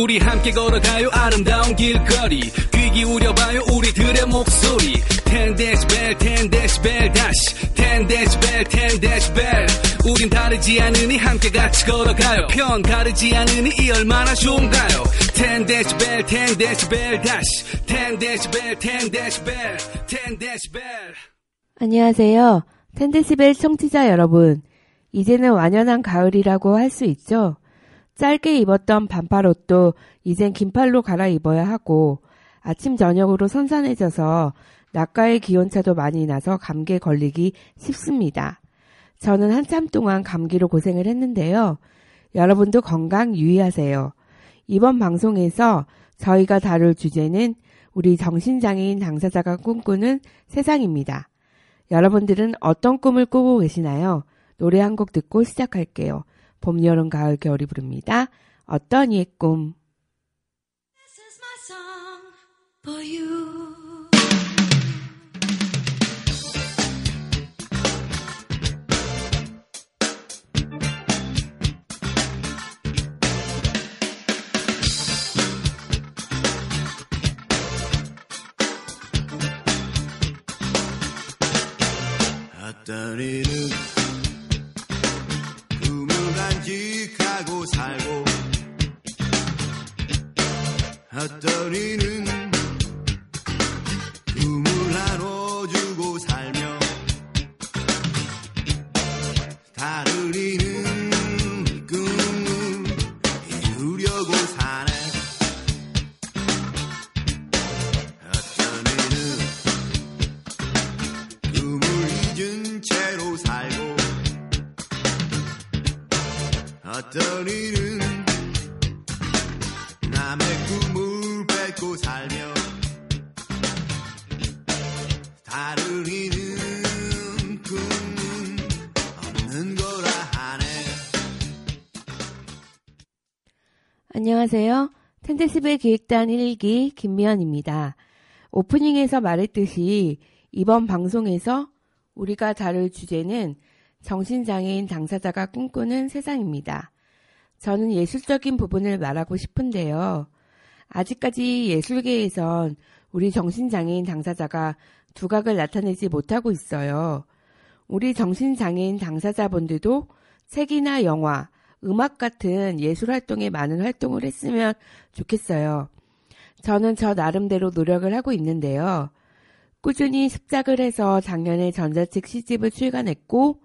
우리 함께 걸어가요 아름다운 길거리 귀 기울여봐요 우리들의 목소리 텐데시벨 텐데시벨 다시 텐데시벨 텐데시벨 우린 다르지 않으니 함께 같이 걸어가요 편 다르지 않으니 이 얼마나 좋은가요 텐데시벨 텐데시벨 다시 텐데시벨 텐데시벨 텐데시벨 안녕하세요 텐데시벨 청취자 여러분 이제는 완연한 가을이라고 할 수 있죠 짧게 입었던 반팔 옷도 이젠 긴팔로 갈아입어야 하고 아침 저녁으로 선선해져서 낮과의 기온차도 많이 나서 감기에 걸리기 쉽습니다. 저는 한참 동안 감기로 고생을 했는데요. 여러분도 건강 유의하세요. 이번 방송에서 저희가 다룰 주제는 우리 정신장애인 당사자가 꿈꾸는 세상입니다. 여러분들은 어떤 꿈을 꾸고 계시나요? 노래 한 곡 듣고 시작할게요. 봄, 여름, 가을, 겨울이 부릅니다. 어떤 이의 꿈. This is my song for you. 어떤 이름 하고 살고 어떤 이는 꿈을 안아 주고 살며 다른 이는 꿈을 이루려고 사네 어떤 이는 꿈을 잊은 채로 살고 어떤 일은 남의 꿈을 뺏고 살며 다른 일은 꿈은 없는 거라 하네 안녕하세요. 텐데시벨 기획단 1기 김미연입니다. 오프닝에서 말했듯이 이번 방송에서 우리가 다룰 주제는 정신장애인 당사자가 꿈꾸는 세상입니다. 저는 예술적인 부분을 말하고 싶은데요. 아직까지 예술계에선 우리 정신장애인 당사자가 두각을 나타내지 못하고 있어요. 우리 정신장애인 당사자분들도 책이나 영화, 음악 같은 예술활동에 많은 활동을 했으면 좋겠어요. 저는 저 나름대로 노력을 하고 있는데요. 꾸준히 습작을 해서 작년에 전자책 시집을 출간했고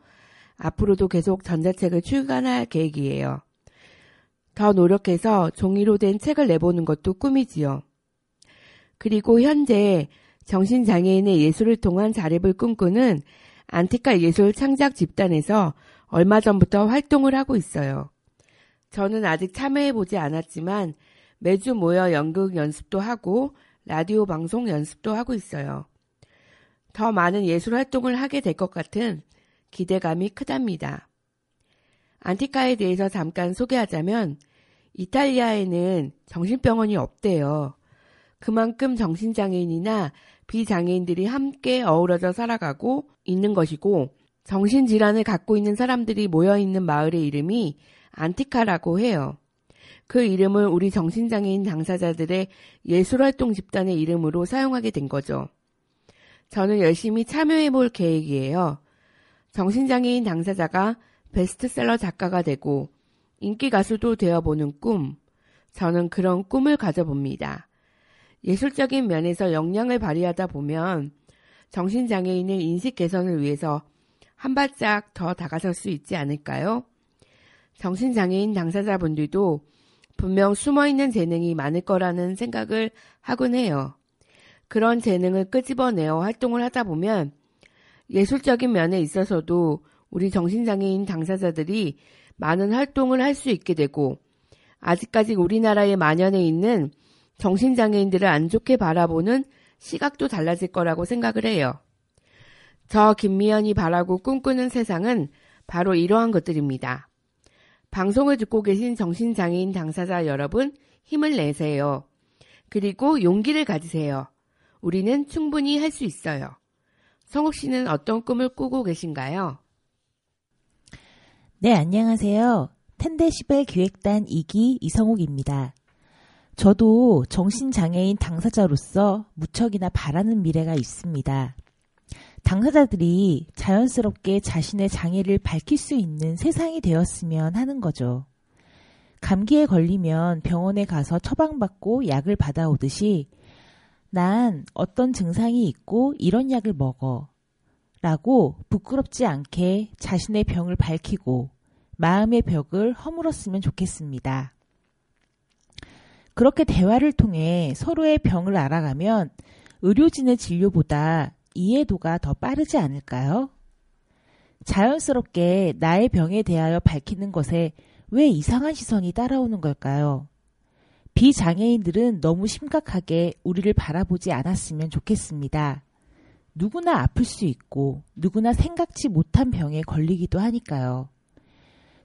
앞으로도 계속 전자책을 출간할 계획이에요. 더 노력해서 종이로 된 책을 내보는 것도 꿈이지요. 그리고 현재 정신장애인의 예술을 통한 자립을 꿈꾸는 안티칼 예술 창작 집단에서 얼마 전부터 활동을 하고 있어요. 저는 아직 참여해보지 않았지만 매주 모여 연극 연습도 하고 라디오 방송 연습도 하고 있어요. 더 많은 예술 활동을 하게 될 것 같은 기대감이 크답니다. 안티카에 대해서 잠깐 소개하자면 이탈리아에는 정신병원이 없대요. 그만큼 정신장애인이나 비장애인들이 함께 어우러져 살아가고 있는 것이고 정신질환을 갖고 있는 사람들이 모여있는 마을의 이름이 안티카라고 해요. 그 이름을 우리 정신장애인 당사자들의 예술활동 집단의 이름으로 사용하게 된 거죠. 저는 열심히 참여해볼 계획이에요. 정신장애인 당사자가 베스트셀러 작가가 되고 인기 가수도 되어보는 꿈, 저는 그런 꿈을 가져봅니다. 예술적인 면에서 역량을 발휘하다 보면 정신장애인의 인식 개선을 위해서 한 발짝 더 다가설 수 있지 않을까요? 정신장애인 당사자분들도 분명 숨어있는 재능이 많을 거라는 생각을 하곤 해요. 그런 재능을 끄집어내어 활동을 하다 보면 예술적인 면에 있어서도 우리 정신장애인 당사자들이 많은 활동을 할 수 있게 되고 아직까지 우리나라에 만연해 있는 정신장애인들을 안 좋게 바라보는 시각도 달라질 거라고 생각을 해요. 저 김미연이 바라고 꿈꾸는 세상은 바로 이러한 것들입니다. 방송을 듣고 계신 정신장애인 당사자 여러분 힘을 내세요. 그리고 용기를 가지세요. 우리는 충분히 할 수 있어요. 성욱 씨는 어떤 꿈을 꾸고 계신가요? 네, 안녕하세요. 텐데시벨 기획단 2기 이성욱입니다. 저도 정신장애인 당사자로서 무척이나 바라는 미래가 있습니다. 당사자들이 자연스럽게 자신의 장애를 밝힐 수 있는 세상이 되었으면 하는 거죠. 감기에 걸리면 병원에 가서 처방받고 약을 받아오듯이 난 어떤 증상이 있고 이런 약을 먹어 라고 부끄럽지 않게 자신의 병을 밝히고 마음의 벽을 허물었으면 좋겠습니다. 그렇게 대화를 통해 서로의 병을 알아가면 의료진의 진료보다 이해도가 더 빠르지 않을까요? 자연스럽게 나의 병에 대하여 밝히는 것에 왜 이상한 시선이 따라오는 걸까요? 비장애인들은 너무 심각하게 우리를 바라보지 않았으면 좋겠습니다. 누구나 아플 수 있고 누구나 생각지 못한 병에 걸리기도 하니까요.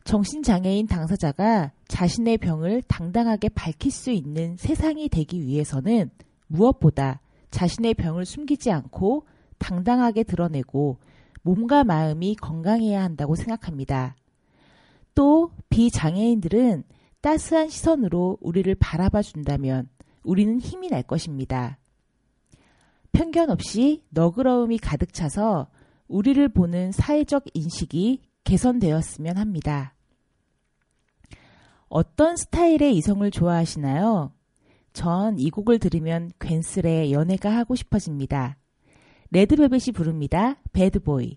정신장애인 당사자가 자신의 병을 당당하게 밝힐 수 있는 세상이 되기 위해서는 무엇보다 자신의 병을 숨기지 않고 당당하게 드러내고 몸과 마음이 건강해야 한다고 생각합니다. 또 비장애인들은 따스한 시선으로 우리를 바라봐 준다면 우리는 힘이 날 것입니다. 편견 없이 너그러움이 가득 차서 우리를 보는 사회적 인식이 개선되었으면 합니다. 어떤 스타일의 이성을 좋아하시나요? 전 이 곡을 들으면 괜스레 연애가 하고 싶어집니다. 레드벨벳이 부릅니다. 배드보이.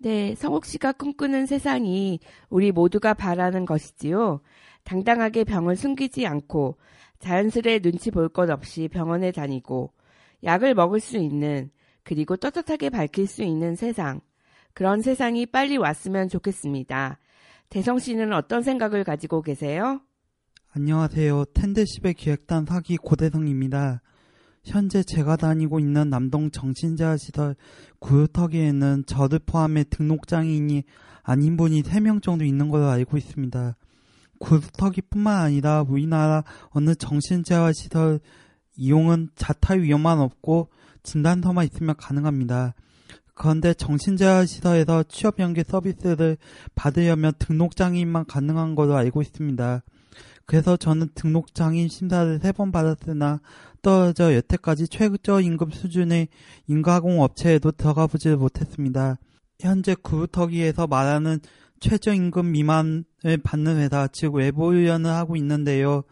네, 성욱 씨가 꿈꾸는 세상이 우리 모두가 바라는 것이지요. 당당하게 병을 숨기지 않고 자연스레 눈치 볼 것 없이 병원에 다니고 약을 먹을 수 있는, 그리고 떳떳하게 밝힐 수 있는 세상. 그런 세상이 빨리 왔으면 좋겠습니다. 대성 씨는 어떤 생각을 가지고 계세요? 안녕하세요. 텐데시벨 기획단 4기 고대성입니다. 현재 제가 다니고 있는 남동 정신재활시설 구유터기에는 저를 포함해 등록장애인이 아닌 분이 3명 정도 있는 걸로 알고 있습니다. 구유터기뿐만 아니라 우리나라 어느 정신재활시설 이용은 자타 위험만 없고 진단서만 있으면 가능합니다. 그런데 정신재활시설에서 취업연계 서비스를 받으려면 등록장애인만 가능한 걸로 알고 있습니다. 그래서 저는 등록장애인 심사를 3번 받았으나 떨어져 여태까지 최저임금 수준의 인가공업체에도 들어가 보질 못했습니다. 현재 구루터기에서 말하는 최저임금 미만을 받는 회사, 즉 외부훈련을 하고 있는데요.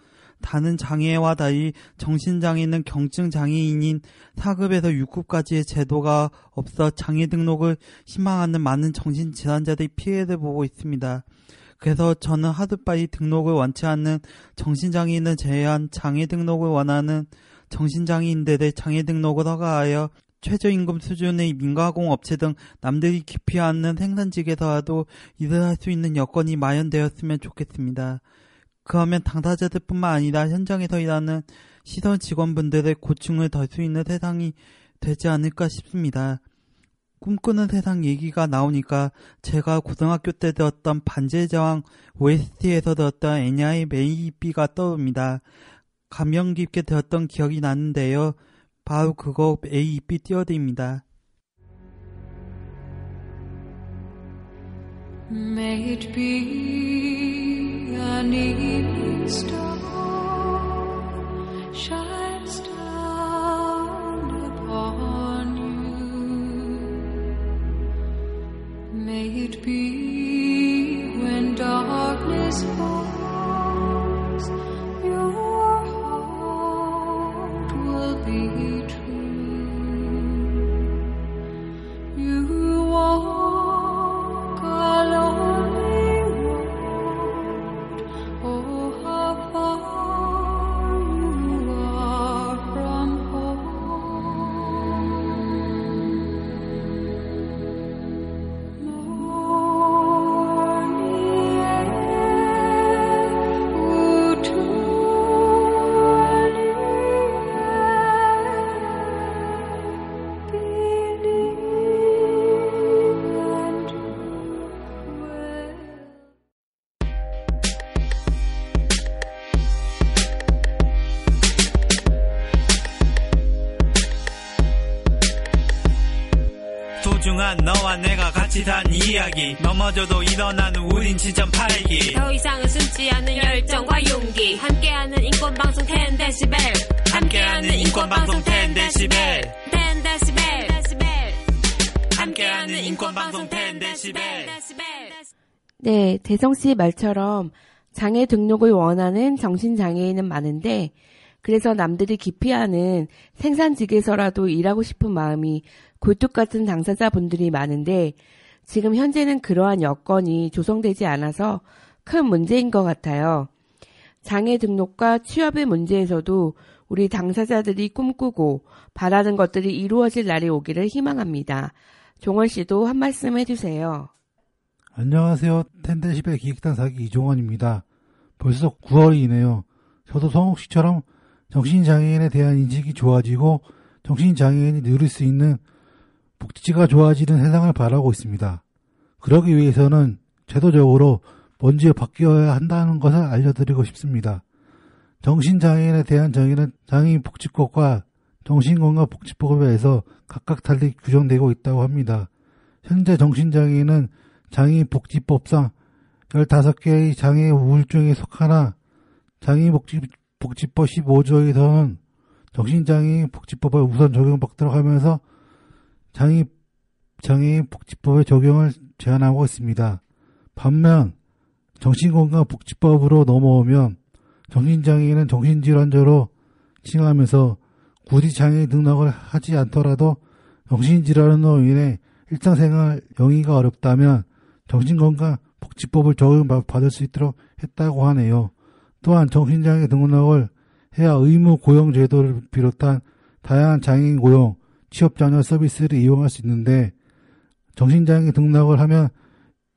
다른 장애와 달리 정신장애는 경증장애인인 4급에서 6급까지의 제도가 없어 장애 등록을 희망하는 많은 정신질환자들이 피해를 보고 있습니다. 그래서 저는 하루빨리 등록을 원치 않는 정신장애인을 제외한 장애 등록을 원하는 정신장애인들의 장애 등록을 허가하여 최저임금 수준의 민가공업체 등 남들이 기피하는 생산직에서라도 일을 할 수 있는 여건이 마련되었으면 좋겠습니다. 그러면 당사자들뿐만 아니라 현장에서 일하는 시설 직원분들의 고충을 덜 수 있는 세상이 되지 않을까 싶습니다. 꿈꾸는 세상 얘기가 나오니까 제가 고등학교 때 들었던 반지의 제왕 OST에서 들었던 애냐의 메이비가 떠오릅니다. 감명 깊게 들었던 기억이 나는데요. 바로 그거 AEP 띄워드립니다. May it be an evening star shines down upon you. May it be when darkness falls, your heart will be true. You are 너와 내가 같이 단 이야기 넘어져도 일어나는 우린 지점 팔기 더 이상은 숨지 않는 열정과 용기 함께하는 인권방송 텐데시벨 함께하는 인권방송 텐데시벨 텐데시벨 함께하는 인권방송 텐데시벨. 네, 대성씨 말처럼 장애 등록을 원하는 정신장애인은 많은데 그래서 남들이 기피하는 생산직에서라도 일하고 싶은 마음이 굴뚝 같은 당사자분들이 많은데 지금 현재는 그러한 여건이 조성되지 않아서 큰 문제인 것 같아요. 장애 등록과 취업의 문제에서도 우리 당사자들이 꿈꾸고 바라는 것들이 이루어질 날이 오기를 희망합니다. 종원 씨도 한 말씀 해주세요. 안녕하세요. 텐데시벨 기획단사기 이종원입니다. 벌써 9월이네요. 저도 성욱 씨처럼 정신장애인에 대한 인식이 좋아지고 정신장애인이 누릴 수 있는 복지가 좋아지는 세상을 바라고 있습니다. 그러기 위해서는 제도적으로 먼저 바뀌어야 한다는 것을 알려드리고 싶습니다. 정신장애인에 대한 정의는 장애인복지법과 정신건강복지법에서 각각 달리 규정되고 있다고 합니다. 현재 정신장애인은 장애인복지법상 15개의 장애 우울증에 속하나 장애인복지법 15조에서는 정신장애인복지법을 우선 적용받도록 하면서 장애인복지법의 적용을 제한하고 있습니다. 반면 정신건강복지법으로 넘어오면 정신장애인은 정신질환자로 칭하면서 굳이 장애 등록을 하지 않더라도 정신질환으로 인해 일상생활 영위가 어렵다면 정신건강복지법을 적용받을 수 있도록 했다고 하네요. 또한 정신장애 등록을 해야 의무 고용제도를 비롯한 다양한 장애인 고용, 취업장려 서비스를 이용할 수 있는데 정신장애 등록을 하면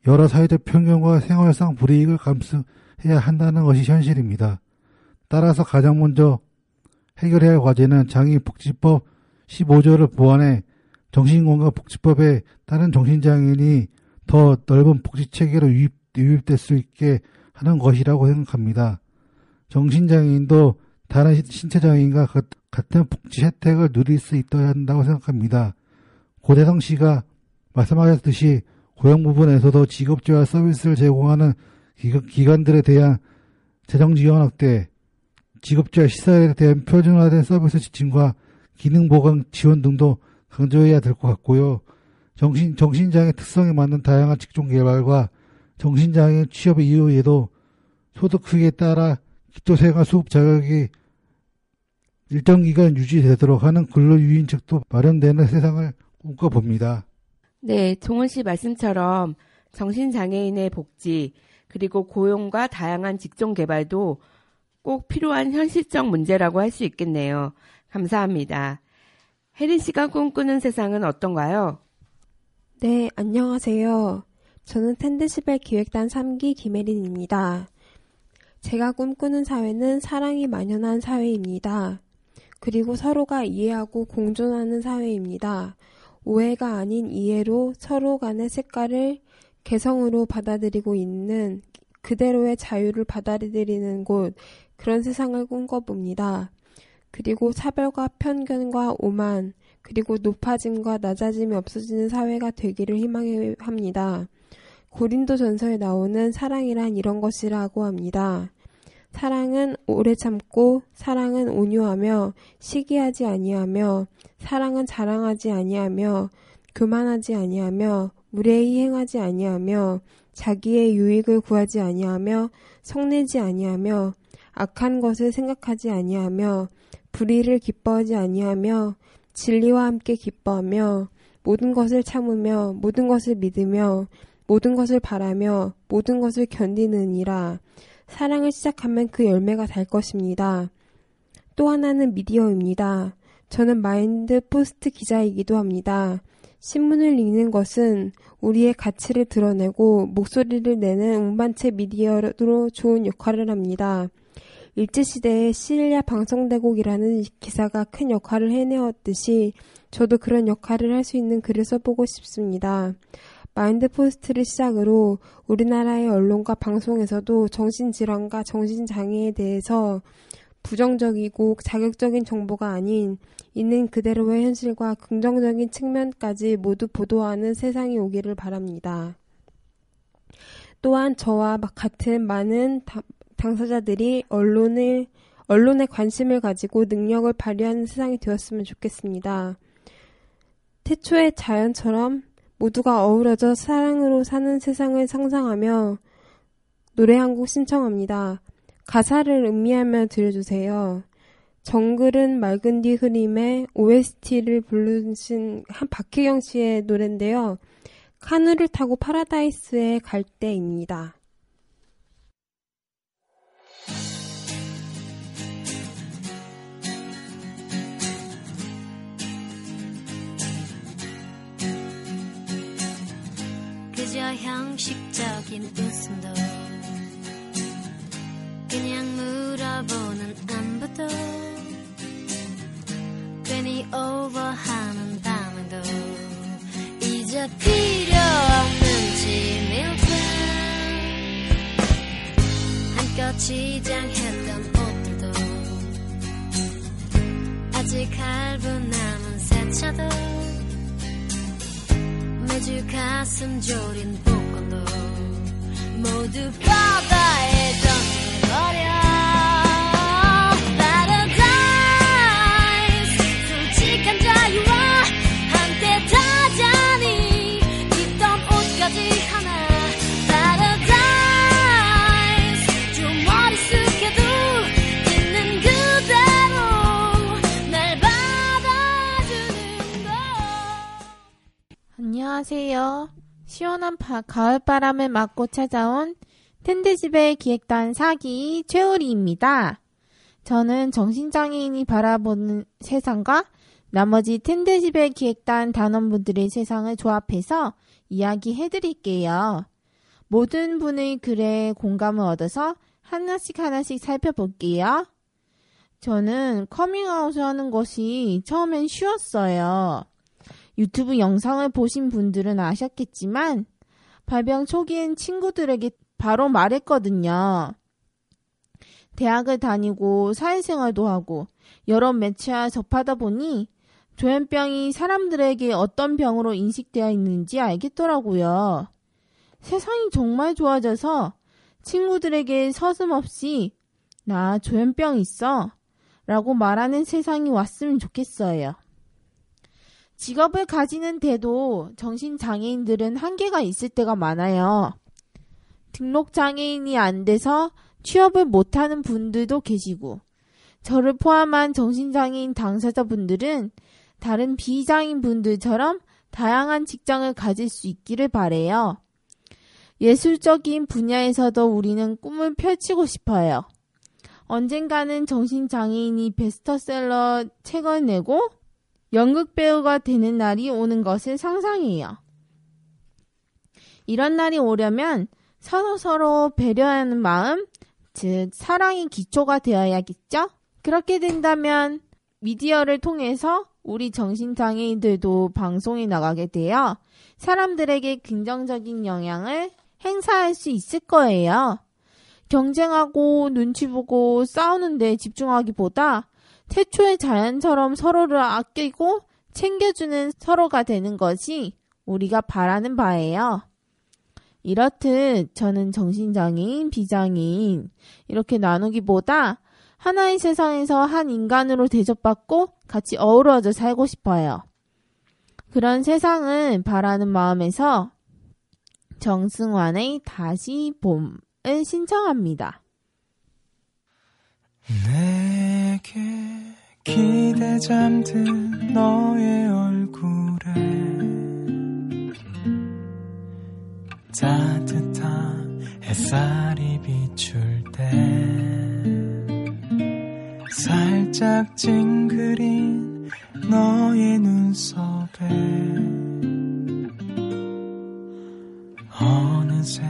여러 사회적 편견과 생활상 불이익을 감수해야 한다는 것이 현실입니다. 따라서 가장 먼저 해결해야 할 과제는 장애인복지법 15조를 보완해 정신건강복지법에 따른 정신장애인이 더 넓은 복지체계로 유입될 수 있게 하는 것이라고 생각합니다. 정신장애인도 다른 신체장애인과 같은 복지 혜택을 누릴 수 있어야 한다고 생각합니다. 고대성 씨가 말씀하셨듯이 고용 부분에서도 직업재활 서비스를 제공하는 기관들에 대한 재정지원 확대, 직업재활 시설에 대한 표준화된 서비스 지침과 기능보강 지원 등도 강조해야 될 것 같고요. 정신장애 특성에 맞는 다양한 직종 개발과 정신장애 취업 이후에도 소득 크기에 따라 기초생활 수급 자격이 일정 기간 유지되도록 하는 근로유인책도 마련되는 세상을 꿈꿔봅니다. 네, 종훈 씨 말씀처럼 정신장애인의 복지 그리고 고용과 다양한 직종 개발도 꼭 필요한 현실적 문제라고 할 수 있겠네요. 감사합니다. 혜린 씨가 꿈꾸는 세상은 어떤가요? 네, 안녕하세요. 저는 텐데시벨 기획단 3기 김혜린입니다. 제가 꿈꾸는 사회는 사랑이 만연한 사회입니다. 그리고 서로가 이해하고 공존하는 사회입니다. 오해가 아닌 이해로 서로 간의 색깔을 개성으로 받아들이고 있는 그대로의 자유를 받아들이는 곳, 그런 세상을 꿈꿔봅니다. 그리고 차별과 편견과 오만, 그리고 높아짐과 낮아짐이 없어지는 사회가 되기를 희망합니다. 고린도전서에 나오는 사랑이란 이런 것이라고 합니다. 사랑은 오래 참고, 사랑은 온유하며, 시기하지 아니하며, 사랑은 자랑하지 아니하며, 교만하지 아니하며, 무례히 행하지 아니하며, 자기의 유익을 구하지 아니하며, 성내지 아니하며, 악한 것을 생각하지 아니하며, 불의를 기뻐하지 아니하며, 진리와 함께 기뻐하며, 모든 것을 참으며, 모든 것을 믿으며, 모든 것을 바라며, 모든 것을 견디느니라. 사랑을 시작하면 그 열매가 달 것입니다. 또 하나는 미디어입니다. 저는 마인드포스트 기자이기도 합니다. 신문을 읽는 것은 우리의 가치를 드러내고 목소리를 내는 운반체 미디어로 좋은 역할을 합니다. 일제시대에 시릴야 방송대곡이라는 기사가 큰 역할을 해내었듯이 저도 그런 역할을 할 수 있는 글을 써보고 싶습니다. 마인드포스트를 시작으로 우리나라의 언론과 방송에서도 정신질환과 정신장애에 대해서 부정적이고 자극적인 정보가 아닌 있는 그대로의 현실과 긍정적인 측면까지 모두 보도하는 세상이 오기를 바랍니다. 또한 저와 같은 많은 당사자들이 언론에 관심을 가지고 능력을 발휘하는 세상이 되었으면 좋겠습니다. 태초의 자연처럼 모두가 어우러져 사랑으로 사는 세상을 상상하며 노래 한 곡 신청합니다. 가사를 음미하며 들려주세요. 정글은 맑은 뒤 흐림에 OST를 부르신 박혜경 씨의 노래인데요. 카누를 타고 파라다이스에 갈 때입니다. 그저 형식적인 웃음도 그냥 물어보는 안부도 괜히 오버하는 반응도 이제 필요 없는 지밀한 한껏 지장했던 옷들도 아직 할부 남은 세차도 매주 가슴 졸인 복권도 모두 바다에 던져버려. 안녕하세요. 시원한 가을바람을 맞고 찾아온 텐데시벨 기획단 4기 최우리입니다. 저는 정신장애인이 바라보는 세상과 나머지 텐데시벨 기획단 단원분들의 세상을 조합해서 이야기해드릴게요. 모든 분의 글에 공감을 얻어서 하나씩 살펴볼게요. 저는 커밍아웃을 하는 것이 처음엔 쉬웠어요. 유튜브 영상을 보신 분들은 아셨겠지만 발병 초기엔 친구들에게 바로 말했거든요. 대학을 다니고 사회생활도 하고 여러 매체와 접하다 보니 조현병이 사람들에게 어떤 병으로 인식되어 있는지 알겠더라고요. 세상이 정말 좋아져서 친구들에게 서슴없이 나 조현병 있어 라고 말하는 세상이 왔으면 좋겠어요. 직업을 가지는 데도 정신장애인들은 한계가 있을 때가 많아요. 등록장애인이 안 돼서 취업을 못하는 분들도 계시고 저를 포함한 정신장애인 당사자분들은 다른 비장애인 분들처럼 다양한 직장을 가질 수 있기를 바래요. 예술적인 분야에서도 우리는 꿈을 펼치고 싶어요. 언젠가는 정신장애인이 베스트셀러 책을 내고 연극배우가 되는 날이 오는 것을 상상해요. 이런 날이 오려면 서로서로 배려하는 마음, 즉 사랑이 기초가 되어야겠죠? 그렇게 된다면 미디어를 통해서 우리 정신장애인들도 방송에 나가게 되어 사람들에게 긍정적인 영향을 행사할 수 있을 거예요. 경쟁하고 눈치 보고 싸우는 데 집중하기보다 태초의 자연처럼 서로를 아끼고 챙겨주는 서로가 되는 것이 우리가 바라는 바예요. 이렇듯 저는 정신장애인, 비장애인 이렇게 나누기보다 하나의 세상에서 한 인간으로 대접받고 같이 어우러져 살고 싶어요. 그런 세상을 바라는 마음에서 정승환의 다시 봄을 신청합니다. 내게 기대 잠든 너의 얼굴에 따뜻한 햇살이 비출 때 살짝 찡그린 너의 눈썹에 어느새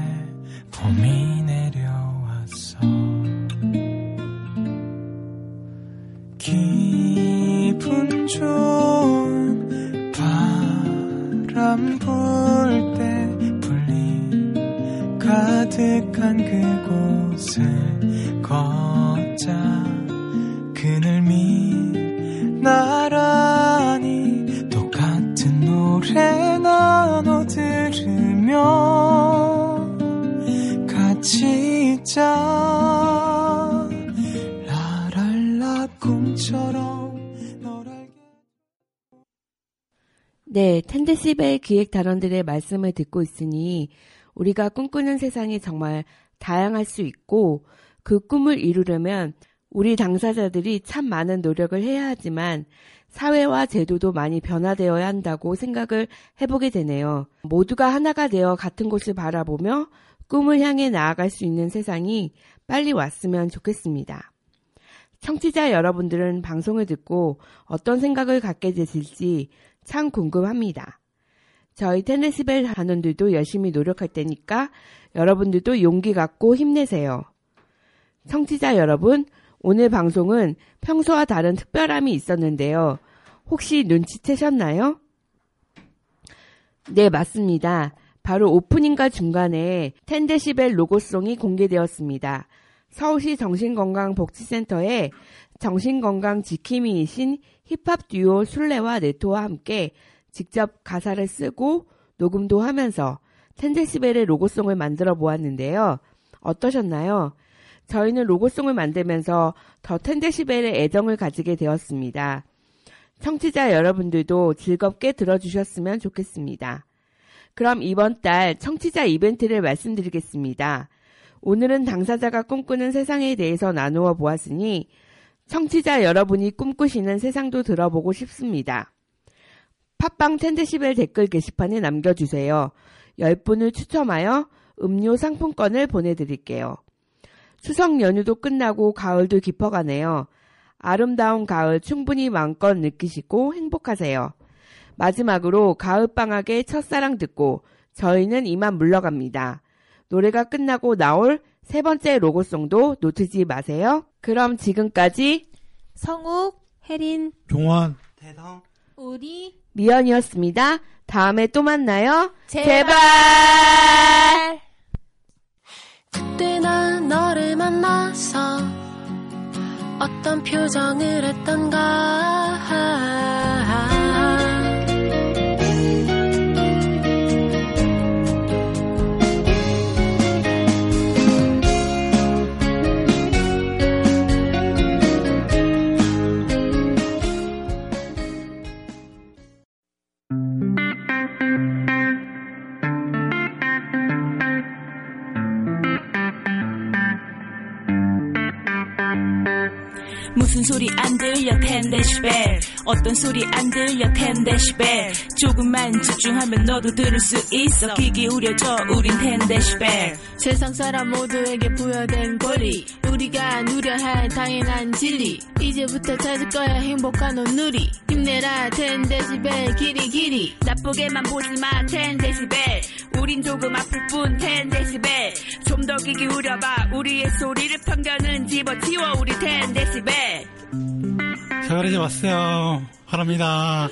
봄이 내려왔어. 기분 좋은 바람 불 때 풀잎 가득한 그곳을 걷자. 그늘 밑 나란히 똑같은 노래 나눠 들으며 같이 있자. 네, 텐데시벨 기획 단원들의 말씀을 듣고 있으니 우리가 꿈꾸는 세상이 정말 다양할 수 있고 그 꿈을 이루려면 우리 당사자들이 참 많은 노력을 해야 하지만 사회와 제도도 많이 변화되어야 한다고 생각을 해보게 되네요. 모두가 하나가 되어 같은 곳을 바라보며 꿈을 향해 나아갈 수 있는 세상이 빨리 왔으면 좋겠습니다. 청취자 여러분들은 방송을 듣고 어떤 생각을 갖게 되실지 참 궁금합니다. 저희 텐데시벨 단원들도 열심히 노력할 테니까 여러분들도 용기 갖고 힘내세요. 청취자 여러분, 오늘 방송은 평소와 다른 특별함이 있었는데요. 혹시 눈치채셨나요? 네, 맞습니다. 바로 오프닝과 중간에 텐데시벨 로고송이 공개되었습니다. 서울시 정신건강복지센터의 정신건강지킴이이신 힙합 듀오 술래와 네토와 함께 직접 가사를 쓰고 녹음도 하면서 텐데시벨의 로고송을 만들어 보았는데요. 어떠셨나요? 저희는 로고송을 만들면서 더 텐데시벨의 애정을 가지게 되었습니다. 청취자 여러분들도 즐겁게 들어주셨으면 좋겠습니다. 그럼 이번 달 청취자 이벤트를 말씀드리겠습니다. 오늘은 당사자가 꿈꾸는 세상에 대해서 나누어 보았으니 청취자 여러분이 꿈꾸시는 세상도 들어보고 싶습니다. 팟빵 텐데시벨 댓글 게시판에 남겨주세요. 10분을 추첨하여 음료 상품권을 보내드릴게요. 추석 연휴도 끝나고 가을도 깊어가네요. 아름다운 가을 충분히 마음껏 느끼시고 행복하세요. 마지막으로 가을방학의 첫사랑 듣고 저희는 이만 물러갑니다. 노래가 끝나고 나올 세 번째 로고송도 놓치지 마세요. 그럼 지금까지 성욱, 혜린, 종원, 대성, 우리, 미연이었습니다. 다음에 또 만나요. 제발. 그때 난 너를 만나서 어떤 표정을 했던가. 무슨 소리 안 들려 텐데시벨 어떤 소리 안 들려 텐데시벨 조금만 집중하면 너도 들을 수 있어 귀 기울여줘 우린 텐데시벨 세상 사람 모두에게 부여된 권리 우리가 누려야 할 당연한 진리 이제부터 찾을 거야 행복한 온누리 힘내라 텐데시벨 길이 길이 나쁘게만 보지 마 텐데시벨 우린 조금 아플 뿐 텐데시벨 좀 더 귀 기울여봐 우리의 소리를 편견은 집어치워 우리 텐데시벨 잘 가르쳐 왔어요. 바랍니다.